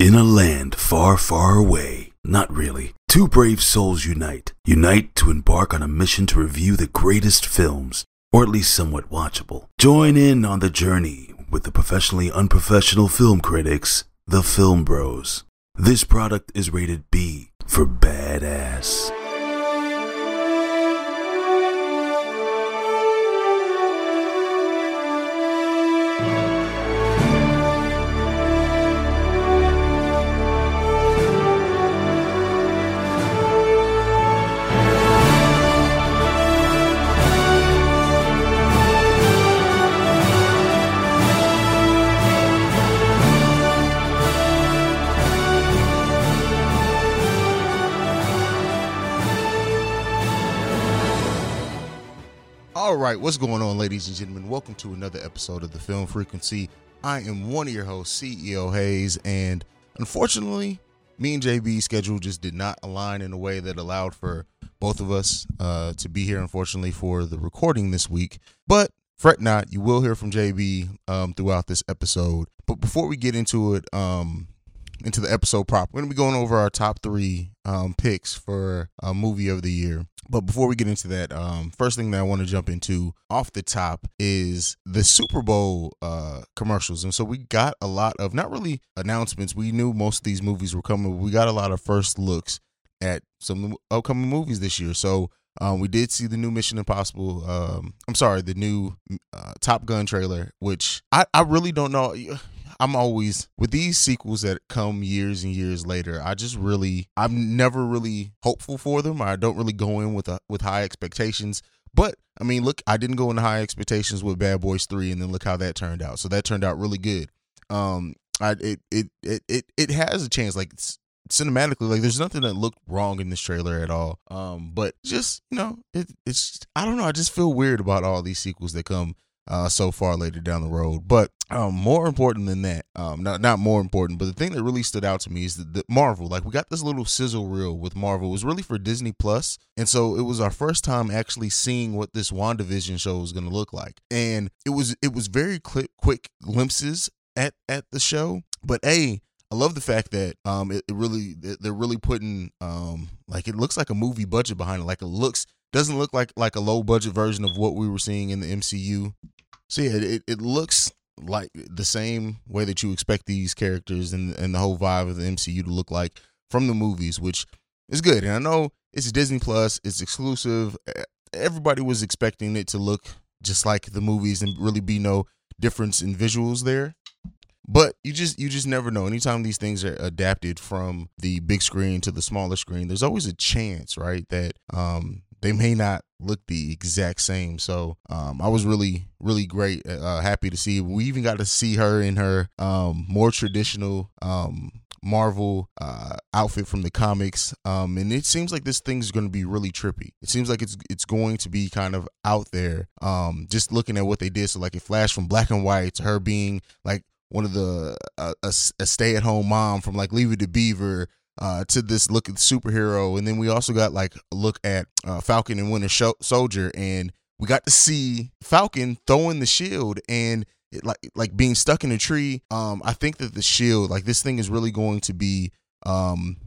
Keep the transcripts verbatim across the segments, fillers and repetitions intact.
In a land far, far away, not really, two brave souls unite, unite to embark on a mission to review the greatest films, or at least somewhat watchable. Join in on the journey with the professionally unprofessional film critics, the Film Bros. This product is rated B for badass. All right, what's going on, ladies and gentlemen? Welcome to another episode of the Film Frequency. I am one of your hosts, C E O Haize, and unfortunately, me and JayB's schedule just did not align in a way that allowed for both of us uh, to be here, unfortunately, for the recording this week. But fret not, you will hear from JayB um, throughout this episode. But before we get into it, um, into the episode proper, we're going to be going over our top three um, picks for a movie of the year. But before we get into that, um, first thing that I want to jump into off the top is the Super Bowl uh, commercials. And so we got a lot of, not really announcements, we knew most of these movies were coming, but we got a lot of first looks at some upcoming movies this year. So um, we did see the new Mission Impossible, um, I'm sorry, the new uh, Top Gun trailer, which I, I really don't know. I'm always, with these sequels that come years and years later, I just really, I'm never really hopeful for them. I don't really go in with a, with high expectations. But, I mean, look, I didn't go into high expectations with Bad Boys three, and then look how that turned out. So that turned out really good. Um, I It it it it, it has a chance, like, cinematically, like, there's nothing that looked wrong in this trailer at all. Um, But just, you know, it, it's, I don't know, I just feel weird about all these sequels that come Uh, so far later down the road. But um, more important than that, um, not not more important, but the thing that really stood out to me is that the Marvel, like, we got this little sizzle reel with Marvel. It was really for Disney Plus, and so it was our first time actually seeing what this WandaVision show was going to look like. And it was it was very quick, quick glimpses at at the show. But a I love the fact that um, it, it really they're really putting um, like, it looks like a movie budget behind it. Like, it looks doesn't look like like a low budget version of what we were seeing in the M C U. So yeah, it, it looks like the same way that you expect these characters and, and the whole vibe of the M C U to look like from the movies, which is good. And I know it's Disney Plus, it's exclusive. Everybody was expecting it to look just like the movies and really be no difference in visuals there. But you just you just never know. Anytime these things are adapted from the big screen to the smaller screen, there's always a chance, right, that um, they may not look the exact same. So um, I was really, really great, uh, happy to see. We even got to see her in her um, more traditional um, Marvel uh, outfit from the comics. Um, and it seems like this thing's going to be really trippy. It seems like it's it's going to be kind of out there, um, just looking at what they did. So, like, it flashed from black and white to her being, like, one of the uh, a, a stay-at-home mom from, like, Leave It to Beaver, Uh, to this look at the superhero. And then we also got, like, a look at uh, Falcon and Winter Soldier, and we got to see Falcon throwing the shield and it, like like being stuck in a tree. Um, I think that the shield, like, this thing is really going to be um,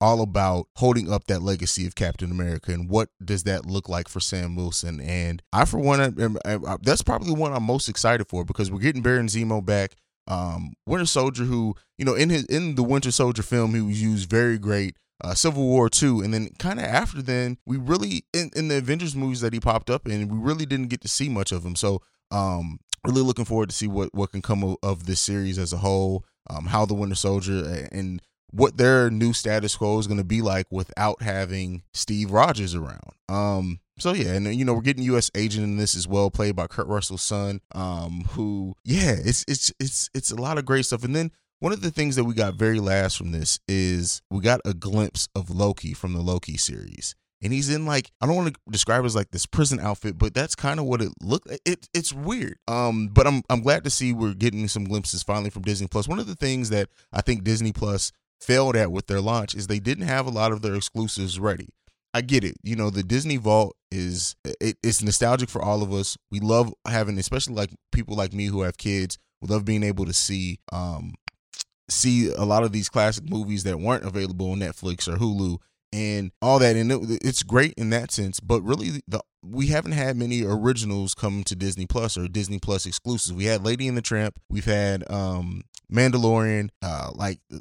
all about holding up that legacy of Captain America, and what does that look like for Sam Wilson. And I, for one, I, I, I, that's probably one I'm most excited for, because we're getting Baron Zemo back. Um, Winter Soldier, who, you know, in his in the Winter Soldier film, he was used very great. Uh, Civil War two, and then kind of after then, we really in, in the Avengers movies that he popped up in, we really didn't get to see much of him. So, um, really looking forward to see what what can come of, of this series as a whole. Um, how the Winter Soldier and what their new status quo is going to be like without having Steve Rogers around. Um, so yeah, and you know, we're getting U S Agent in this as well, played by Kurt Russell's son, um, who, yeah, it's it's it's it's a lot of great stuff. And then one of the things that we got very last from this is we got a glimpse of Loki from the Loki series. And he's in, like, I don't want to describe it as, like, this prison outfit, but that's kind of what it looked like. It, it's weird. Um, but I'm I'm glad to see we're getting some glimpses finally from Disney Plus. One of the things that I think Disney Plus failed at with their launch is they didn't have a lot of their exclusives ready. I get it. You know, the Disney Vault is it, it's nostalgic for all of us. We love having, especially like people like me who have kids, we love being able to see um, see a lot of these classic movies that weren't available on Netflix or Hulu and all that. And it, it's great in that sense, but really the, we haven't had many originals come to Disney Plus or Disney Plus exclusives. We had Lady and the Tramp. We've had um, Mandalorian, uh, like the,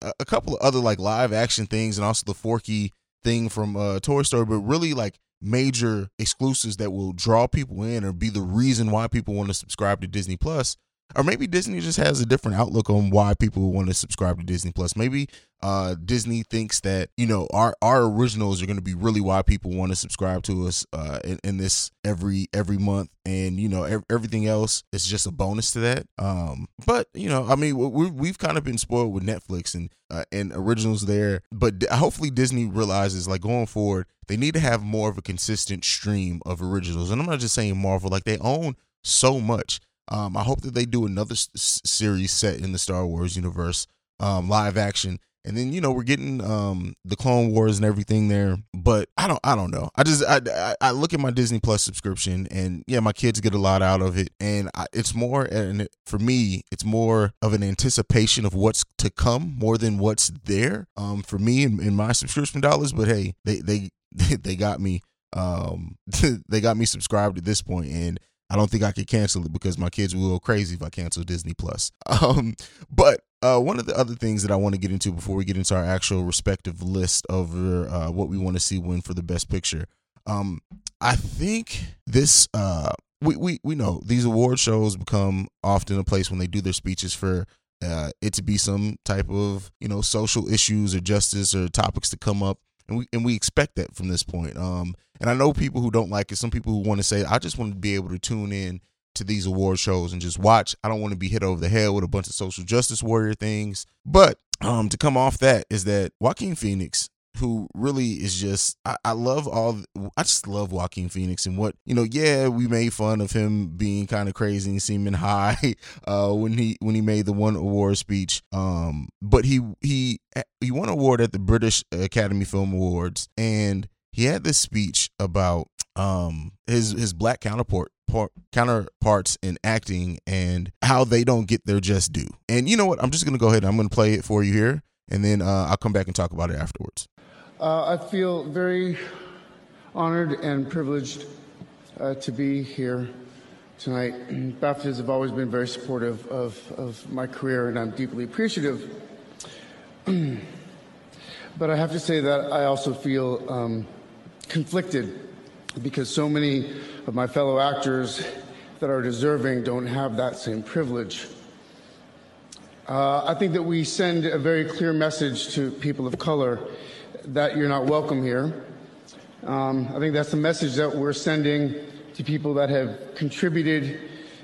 the a couple of other like live action things, and also the Forky thing from uh, Toy Story, but really like major exclusives that will draw people in or be the reason why people want to subscribe to Disney Plus. Or maybe Disney just has a different outlook on why people want to subscribe to Disney Plus. Maybe uh, Disney thinks that, you know, our, our originals are going to be really why people want to subscribe to us uh, in, in this every every month. And, you know, ev- everything else is just a bonus to that. Um, but, you know, I mean, we're, we've kind of been spoiled with Netflix and uh, and originals there. But hopefully Disney realizes, like, going forward, they need to have more of a consistent stream of originals. And I'm not just saying Marvel, like, they own so much. Um, I hope that they do another s- series set in the Star Wars universe, um, live action. And then, you know, we're getting um, the Clone Wars and everything there. But I don't I don't know. I just I, I look at my Disney Plus subscription, and, yeah, my kids get a lot out of it. And I, it's more and for me, it's more of an anticipation of what's to come more than what's there um, for me and, and my subscription dollars. But, hey, they they, they got me um, they got me subscribed at this point, and I don't think I could cancel it because my kids will go crazy if I cancel Disney Plus. Um, but uh, one of the other things that I want to get into before we get into our actual respective list of uh, what we want to see win for the Best Picture, um, I think this uh, we we we know these award shows become often a place when they do their speeches for uh, it to be some type of, you know, social issues or justice or topics to come up. And we and we expect that from this point. Um, and I know people who don't like it. Some people who want to say, I just want to be able to tune in to these award shows and just watch. I don't want to be hit over the head with a bunch of social justice warrior things. But um, to come off that is that Joaquin Phoenix, who really is just, I, I love all, I just love Joaquin Phoenix and what, you know, yeah, we made fun of him being kind of crazy and seeming high uh, when he, when he made the one award speech. Um, but he, he, he won an award at the British Academy Film Awards, and he had this speech about um, his, his black counterpart part, counterparts in acting and how they don't get their just due. And you know what, I'm just going to go ahead and I'm going to play it for you here. And then uh, I'll come back and talk about it afterwards. Uh, I feel very honored and privileged uh, to be here tonight. BAFTAs have always been very supportive of, of my career, and I'm deeply appreciative. But I have to say that I also feel um, conflicted because so many of my fellow actors that are deserving don't have that same privilege. Uh, I think that we send a very clear message to people of color that you're not welcome here. Um, I think that's the message that we're sending to people that have contributed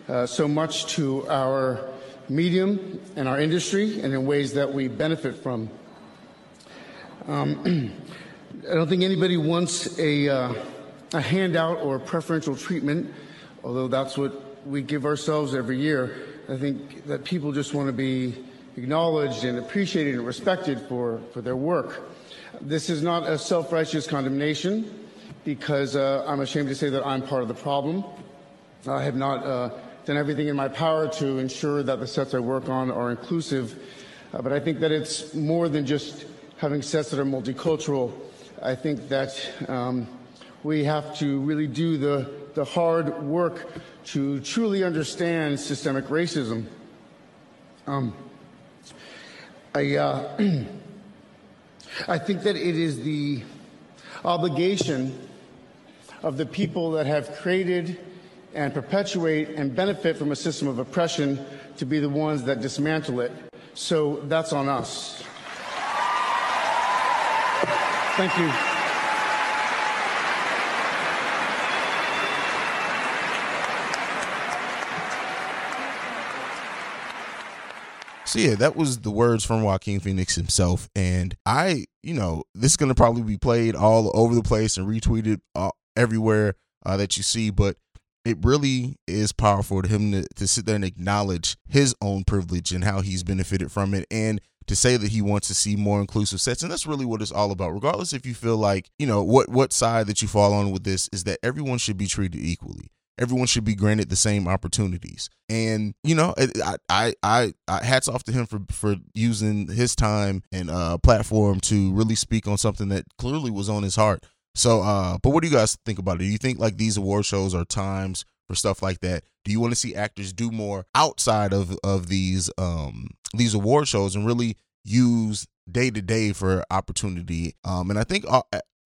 uh, so much to our medium and our industry and in ways that we benefit from. Um, I don't think anybody wants a, uh, a handout or preferential treatment, although that's what we give ourselves every year. I think that people just want to be acknowledged and appreciated and respected for, for their work. This is not a self-righteous condemnation, because uh, I'm ashamed to say that I'm part of the problem. I have not uh, done everything in my power to ensure that the sets I work on are inclusive, uh, but I think that it's more than just having sets that are multicultural. I think that um, we have to really do the, the hard work to truly understand systemic racism. Um, I... Uh, I think that it is the obligation of the people that have created and perpetuate and benefit from a system of oppression to be the ones that dismantle it. So that's on us. Thank you. So, yeah, that was the words from Joaquin Phoenix himself. And I, you know, this is going to probably be played all over the place and retweeted uh, everywhere uh, that you see. But it really is powerful to him to, to sit there and acknowledge his own privilege and how he's benefited from it, and to say that he wants to see more inclusive sets. And that's really what it's all about, regardless if you feel like, you know, what what side that you fall on with this, is that everyone should be treated equally. Everyone should be granted the same opportunities. And, you know, I, I, I, I hats off to him for, for using his time and uh, platform to really speak on something that clearly was on his heart. So, uh, but what do you guys think about it? Do you think like these award shows are times for stuff like that? Do you want to see actors do more outside of, of these, um, these award shows and really use day to day for opportunity? Um, and I think uh,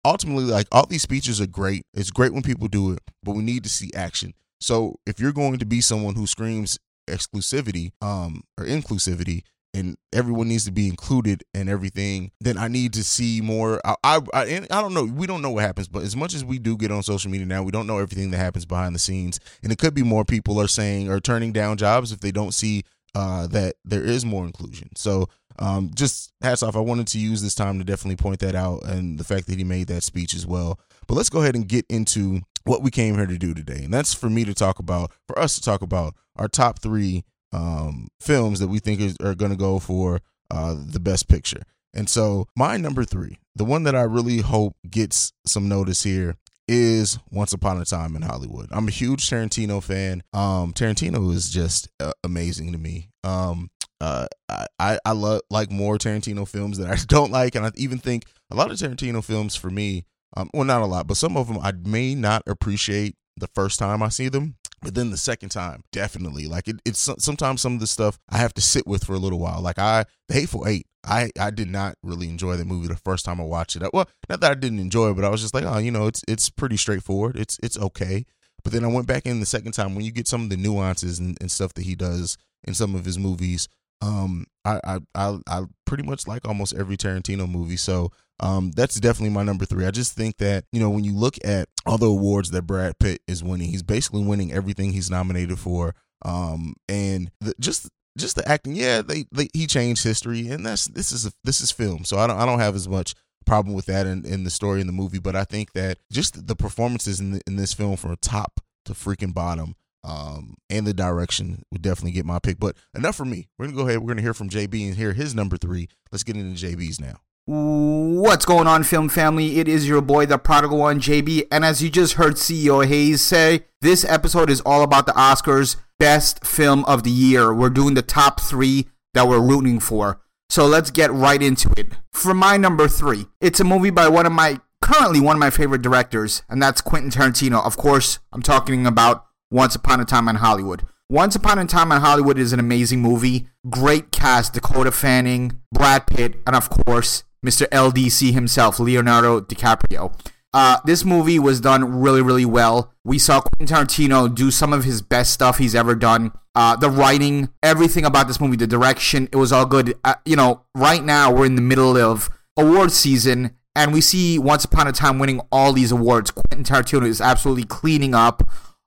ultimately, like, all these speeches are great. It's great when people do it, but we need to see action. So if you're going to be someone who screams exclusivity um, or inclusivity, and everyone needs to be included and everything, then I need to see more. I, I, I, and I don't know. We don't know what happens, but as much as we do get on social media now, we don't know everything that happens behind the scenes. And it could be more people are saying or turning down jobs if they don't see uh, that there is more inclusion. So um, just hats off. I wanted to use this time to definitely point that out, and the fact that he made that speech as well. But let's go ahead and get into what we came here to do today. And that's for me to talk about, for us to talk about our top three um films that we think is, are going to go for uh the best picture. And so my number three, the one that I really hope gets some notice here, is Once Upon a Time in Hollywood. I'm a huge Tarantino fan. um Tarantino is just uh, amazing to me. um uh I I, I love like more Tarantino films that I don't like, and I even think a lot of Tarantino films for me, um well, not a lot, but some of them I may not appreciate the first time I see them. But then the second time, definitely, like it, it's sometimes some of the stuff I have to sit with for a little while. Like I, The Hateful Eight, I, I did not really enjoy that movie the first time I watched it. I, well, not that I didn't enjoy it, but I was just like, oh, you know, it's it's pretty straightforward. It's it's okay. But then I went back in the second time. When you get some of the nuances and, and stuff that he does in some of his movies, um, I, I I I pretty much like almost every Tarantino movie. So um, that's definitely my number three. I just think that, you know, when you look at all the awards that Brad Pitt is winning, he's basically winning everything he's nominated for. Um, and the, just just the acting, yeah, they, they he changed history, and that's this is a, this is film, so I don't I don't have as much problem with that in, in the story in the movie. But I think that just the performances in the, in this film from top to freaking bottom, um, and the direction would definitely get my pick. But enough for me. We're gonna go ahead. We're gonna hear from J B and hear his number three. Let's get into J B's now. What's going on, film family? It is your boy, the prodigal one, J B, and as you just heard C E O Haize say, this episode is all about the Oscars best film of the year. We're doing the top three that we're rooting for, so let's get right into it. For my number three, it's a movie by one of my currently one of my favorite directors, and that's Quentin Tarantino. Of course, I'm talking about Once Upon a Time in Hollywood. Once Upon a Time in Hollywood is an amazing movie. Great cast: Dakota Fanning, Brad Pitt, and of course, Mister L D C himself, Leonardo DiCaprio. Uh, this movie was done really, really well. We saw Quentin Tarantino do some of his best stuff he's ever done. Uh, the writing, everything about this movie, the direction, it was all good. Uh, you know, right now we're in the middle of award season, and we see Once Upon a Time winning all these awards. Quentin Tarantino is absolutely cleaning up.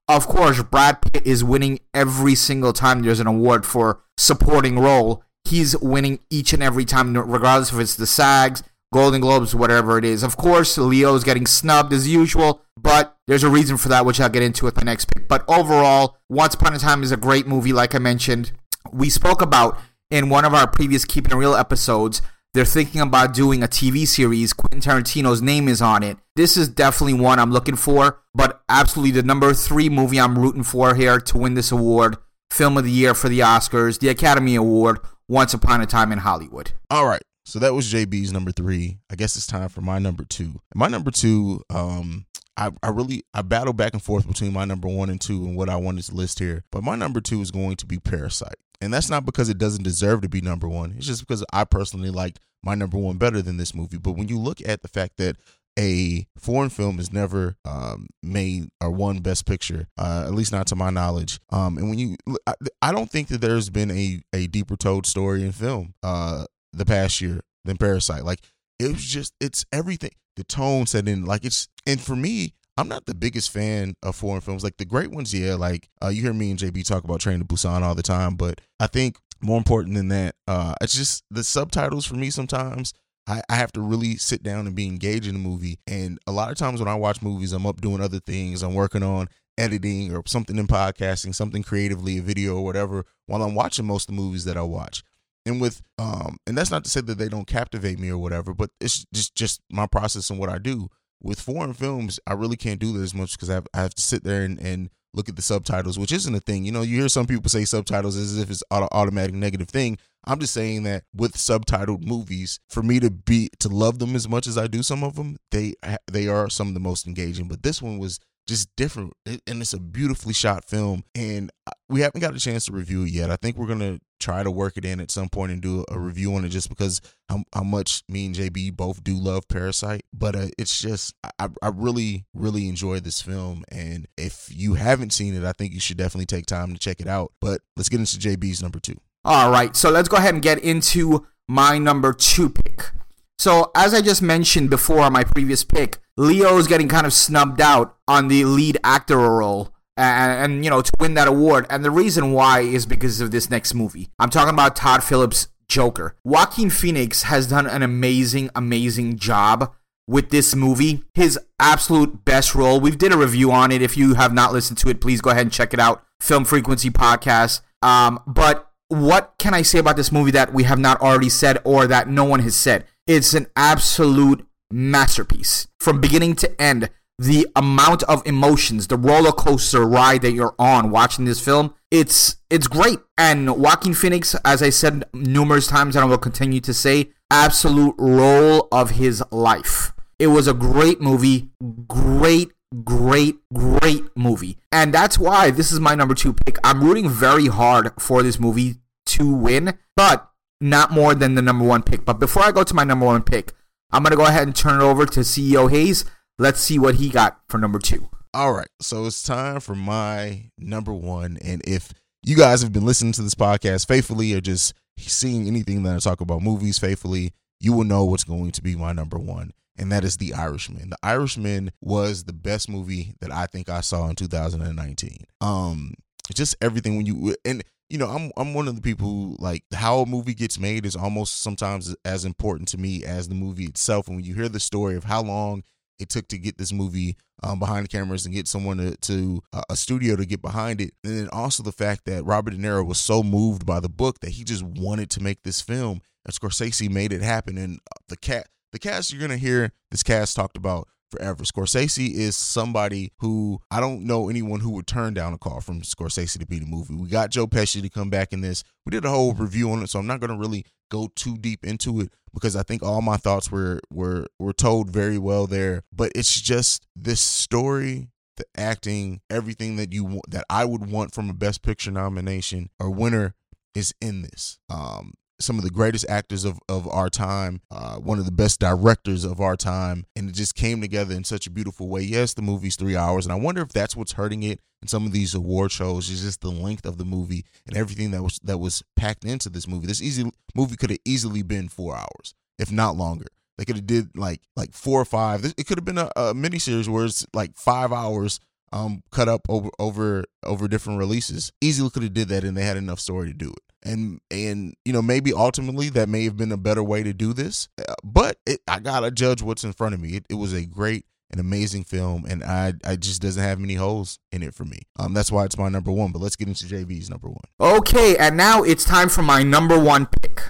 Of course, Brad Pitt is winning every single time there's an award for supporting role. He's winning each and every time, regardless if it's the SAGs, Golden Globes, whatever it is. Of course, Leo's getting snubbed as usual, but there's a reason for that, which I'll get into with my next pick. But overall, Once Upon a Time is a great movie, like I mentioned. We spoke about, in one of our previous Keeping It Real episodes, they're thinking about doing a T V series. Quentin Tarantino's name is on it. This is definitely one I'm looking for, but absolutely the number three movie I'm rooting for here to win this award, Film of the Year for the Oscars, the Academy Award, Once Upon a Time in Hollywood. All right. So that was J B's number three. I guess it's time for my number two. My number two, um, I, I really, I battle back and forth between my number one and two and what I wanted to list here. But my number two is going to be Parasite. And that's not because it doesn't deserve to be number one. It's just because I personally liked my number one better than this movie. But when you look at the fact that a foreign film has never um, made or won Best Picture, uh, at least not to my knowledge. Um, and when you, I, I don't think that there's been a a deeper told story in film uh, the past year than Parasite. Like it was just, it's everything. The tone set in, like it's, and for me, I'm not the biggest fan of foreign films. Like the great ones, yeah. Like uh, you hear me and J B talk about Train to Busan all the time, but I think more important than that, uh, it's just the subtitles for me sometimes. I, I have to really sit down and be engaged in the movie. And a lot of times when I watch movies, I'm up doing other things. I'm working on editing or something in podcasting, something creatively, a video or whatever, while I'm watching most of the movies that I watch. And with, um, and that's not to say that they don't captivate me or whatever, but it's just, just my process and what I do. With foreign films, I really can't do that as much because I have, I have to sit there and, and look at the subtitles, which isn't a thing. You know, you hear some people say subtitles as if it's an automatic negative thing. I'm just saying that with subtitled movies, for me to be to love them as much as I do some of them, they they are some of the most engaging. But this one was just different, and it's a beautifully shot film, and we haven't got a chance to review it yet. I think we're going to try to work it in at some point and do a review on it, just because how, how much me and J B both do love Parasite. But uh, it's just I, I really really enjoyed this film, and if you haven't seen it, I think you should definitely take time to check it out. But let's get into J B's number two. All right, so let's go ahead and get into my number two pick. So as I just mentioned before on my previous pick, Leo's getting kind of snubbed out on the lead actor role and, and, you know, to win that award. And the reason why is because of this next movie. I'm talking about Todd Phillips' Joker. Joaquin Phoenix has done an amazing, amazing job with this movie. His absolute best role. We've did a review on it. If you have not listened to it, please go ahead and check it out. Film Frequency Podcast. Um, but what can I say about this movie that we have not already said or that no one has said? It's an absolute masterpiece. From beginning to end, the amount of emotions, the roller coaster ride that you're on watching this film, it's it's great. And Joaquin Phoenix, as I said numerous times and I will continue to say, absolute role of his life. It was a great movie, great, great, great movie. And that's why this is my number two pick. I'm rooting very hard for this movie to win, but not more than the number one pick. But before I go to my number one pick, I'm going to go ahead and turn it over to C E O Haize. Let's see what he got for number two. All right, so it's time for my number one. And if you guys have been listening to this podcast faithfully or just seeing anything that I talk about movies faithfully, you will know what's going to be my number one. And that is The Irishman. The Irishman was the best movie that I think I saw in two thousand nineteen. Um, just everything when you... and. You know, I'm I'm one of the people who, like, how a movie gets made is almost sometimes as important to me as the movie itself. And when you hear the story of how long it took to get this movie um, behind the cameras and get someone to, to uh, a studio to get behind it, and then also the fact that Robert De Niro was so moved by the book that he just wanted to make this film, and Scorsese made it happen. And the cat, the cast you're gonna hear this cast talked about forever. Scorsese is somebody who I don't know anyone who would turn down a call from Scorsese to be the movie. We got Joe Pesci to come back in this. We did a whole review on it, so I'm not going to really go too deep into it because I think all my thoughts were were were told very well there. But it's just this story, the acting, everything that you want, that I would want from a Best Picture nomination or winner is in this. Um, some of the greatest actors of, of our time, uh, one of the best directors of our time, and it just came together in such a beautiful way. Yes, the movie's three hours, and I wonder if that's what's hurting it in some of these award shows is just the length of the movie and everything that was that was packed into this movie. This easy movie could have easily been four hours, if not longer. They could have did like like four or five. It could have been a, a miniseries where it's like five hours um, cut up over over over different releases. Easily could have did that, and they had enough story to do it. And, and you know, maybe ultimately that may have been a better way to do this, but it, I got to judge what's in front of me. It, it was a great and amazing film, and I, I just doesn't have many holes in it for me. Um, that's why it's my number one, but let's get into J B's number one. Okay, and now it's time for my number one pick.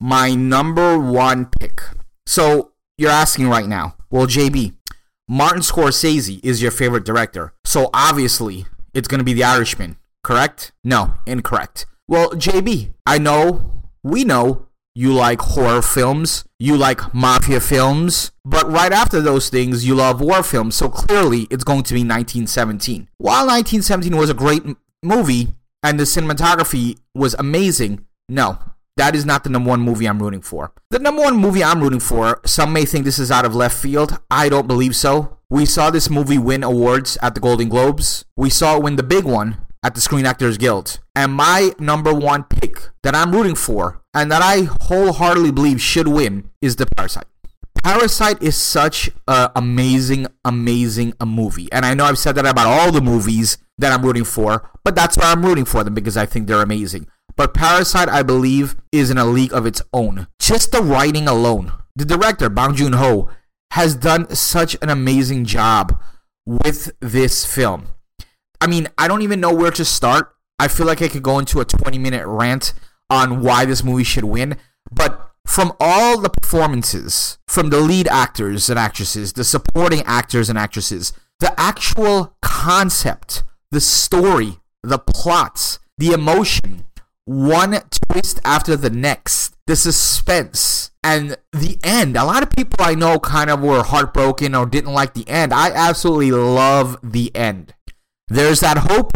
My number one pick. So you're asking right now, well, J B, Martin Scorsese is your favorite director, so obviously it's going to be The Irishman, correct? No, incorrect. Well, J B, I know, we know, you like horror films, you like mafia films, but right after those things, you love war films, so clearly it's going to be nineteen seventeen. While nineteen seventeen was a great m- movie, and the cinematography was amazing, no, that is not the number one movie I'm rooting for. The number one movie I'm rooting for, some may think this is out of left field, I don't believe so. We saw this movie win awards at the Golden Globes, we saw it win the big one at the Screen Actors Guild. And my number one pick that I'm rooting for and that I wholeheartedly believe should win is the Parasite. Parasite is such an amazing, amazing a movie. And I know I've said that about all the movies that I'm rooting for, but that's why I'm rooting for them because I think they're amazing. But Parasite, I believe, is in a league of its own. Just the writing alone. The director, Bong Joon-ho, has done such an amazing job with this film. I mean, I don't even know where to start. I feel like I could go into a twenty-minute rant on why this movie should win. But from all the performances, from the lead actors and actresses, the supporting actors and actresses, the actual concept, the story, the plots, the emotion, one twist after the next, the suspense, and the end. A lot of people I know kind of were heartbroken or didn't like the end. I absolutely love the end. There's that hope,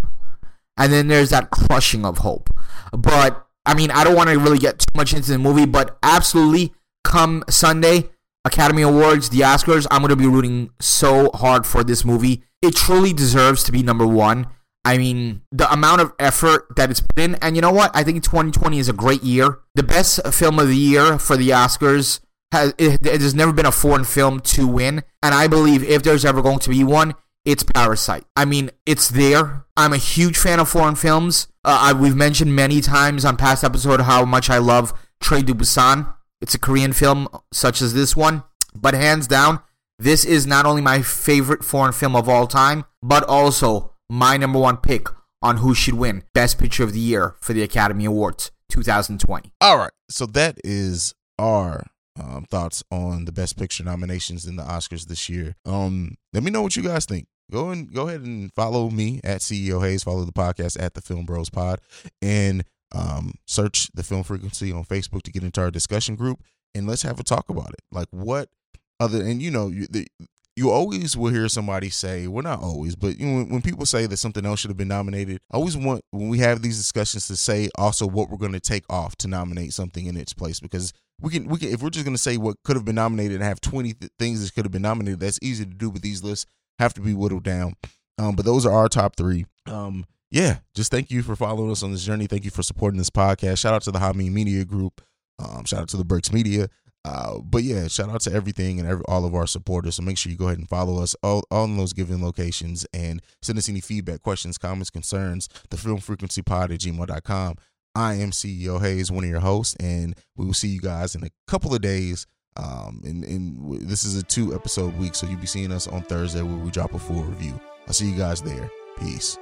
and then there's that crushing of hope. But, I mean, I don't want to really get too much into the movie, but absolutely, come Sunday, Academy Awards, the Oscars, I'm going to be rooting so hard for this movie. It truly deserves to be number one. I mean, the amount of effort that it's put in. And you know what? I think twenty twenty is a great year. The best film of the year for the Oscars. Has, it, there's never been a foreign film to win. And I believe if there's ever going to be one, it's Parasite. I mean, it's there. I'm a huge fan of foreign films. Uh, I, we've mentioned many times on past episodes how much I love Train to Busan. It's a Korean film such as this one. But hands down, this is not only my favorite foreign film of all time, but also my number one pick on who should win Best Picture of the Year for the Academy Awards twenty twenty. All right. So that is our um, thoughts on the Best Picture nominations in the Oscars this year. Um, let me know what you guys think. Go and go ahead and follow me at C E O Haize. Follow the podcast at The Film Bros Pod, and um, search The Film Frequency on Facebook to get into our discussion group, and let's have a talk about it. Like what other, and you know, you, the, you always will hear somebody say, well, not always, but you know, when, when people say that something else should have been nominated, I always want, when we have these discussions, to say also what we're going to take off to nominate something in its place, because we can, we can, if we're just going to say what could have been nominated and have twenty th- things that could have been nominated, that's easy to do, but these lists have to be whittled down. Um, but those are our top three. Um, yeah, just thank you for following us on this journey. Thank you for supporting this podcast. Shout out to the Hameen Media Group. Um, shout out to the Berks Media. Uh, but yeah, shout out to everything and every, all of our supporters. So make sure you go ahead and follow us all, all in those given locations, and send us any feedback, questions, comments, concerns, the film frequency pod at gmail dot com. I am C E O Haize, one of your hosts, and we will see you guys in a couple of days. Um, and, and this is a two episode week, so you'll be seeing us on Thursday where we drop a full review. I'll see you guys there. Peace.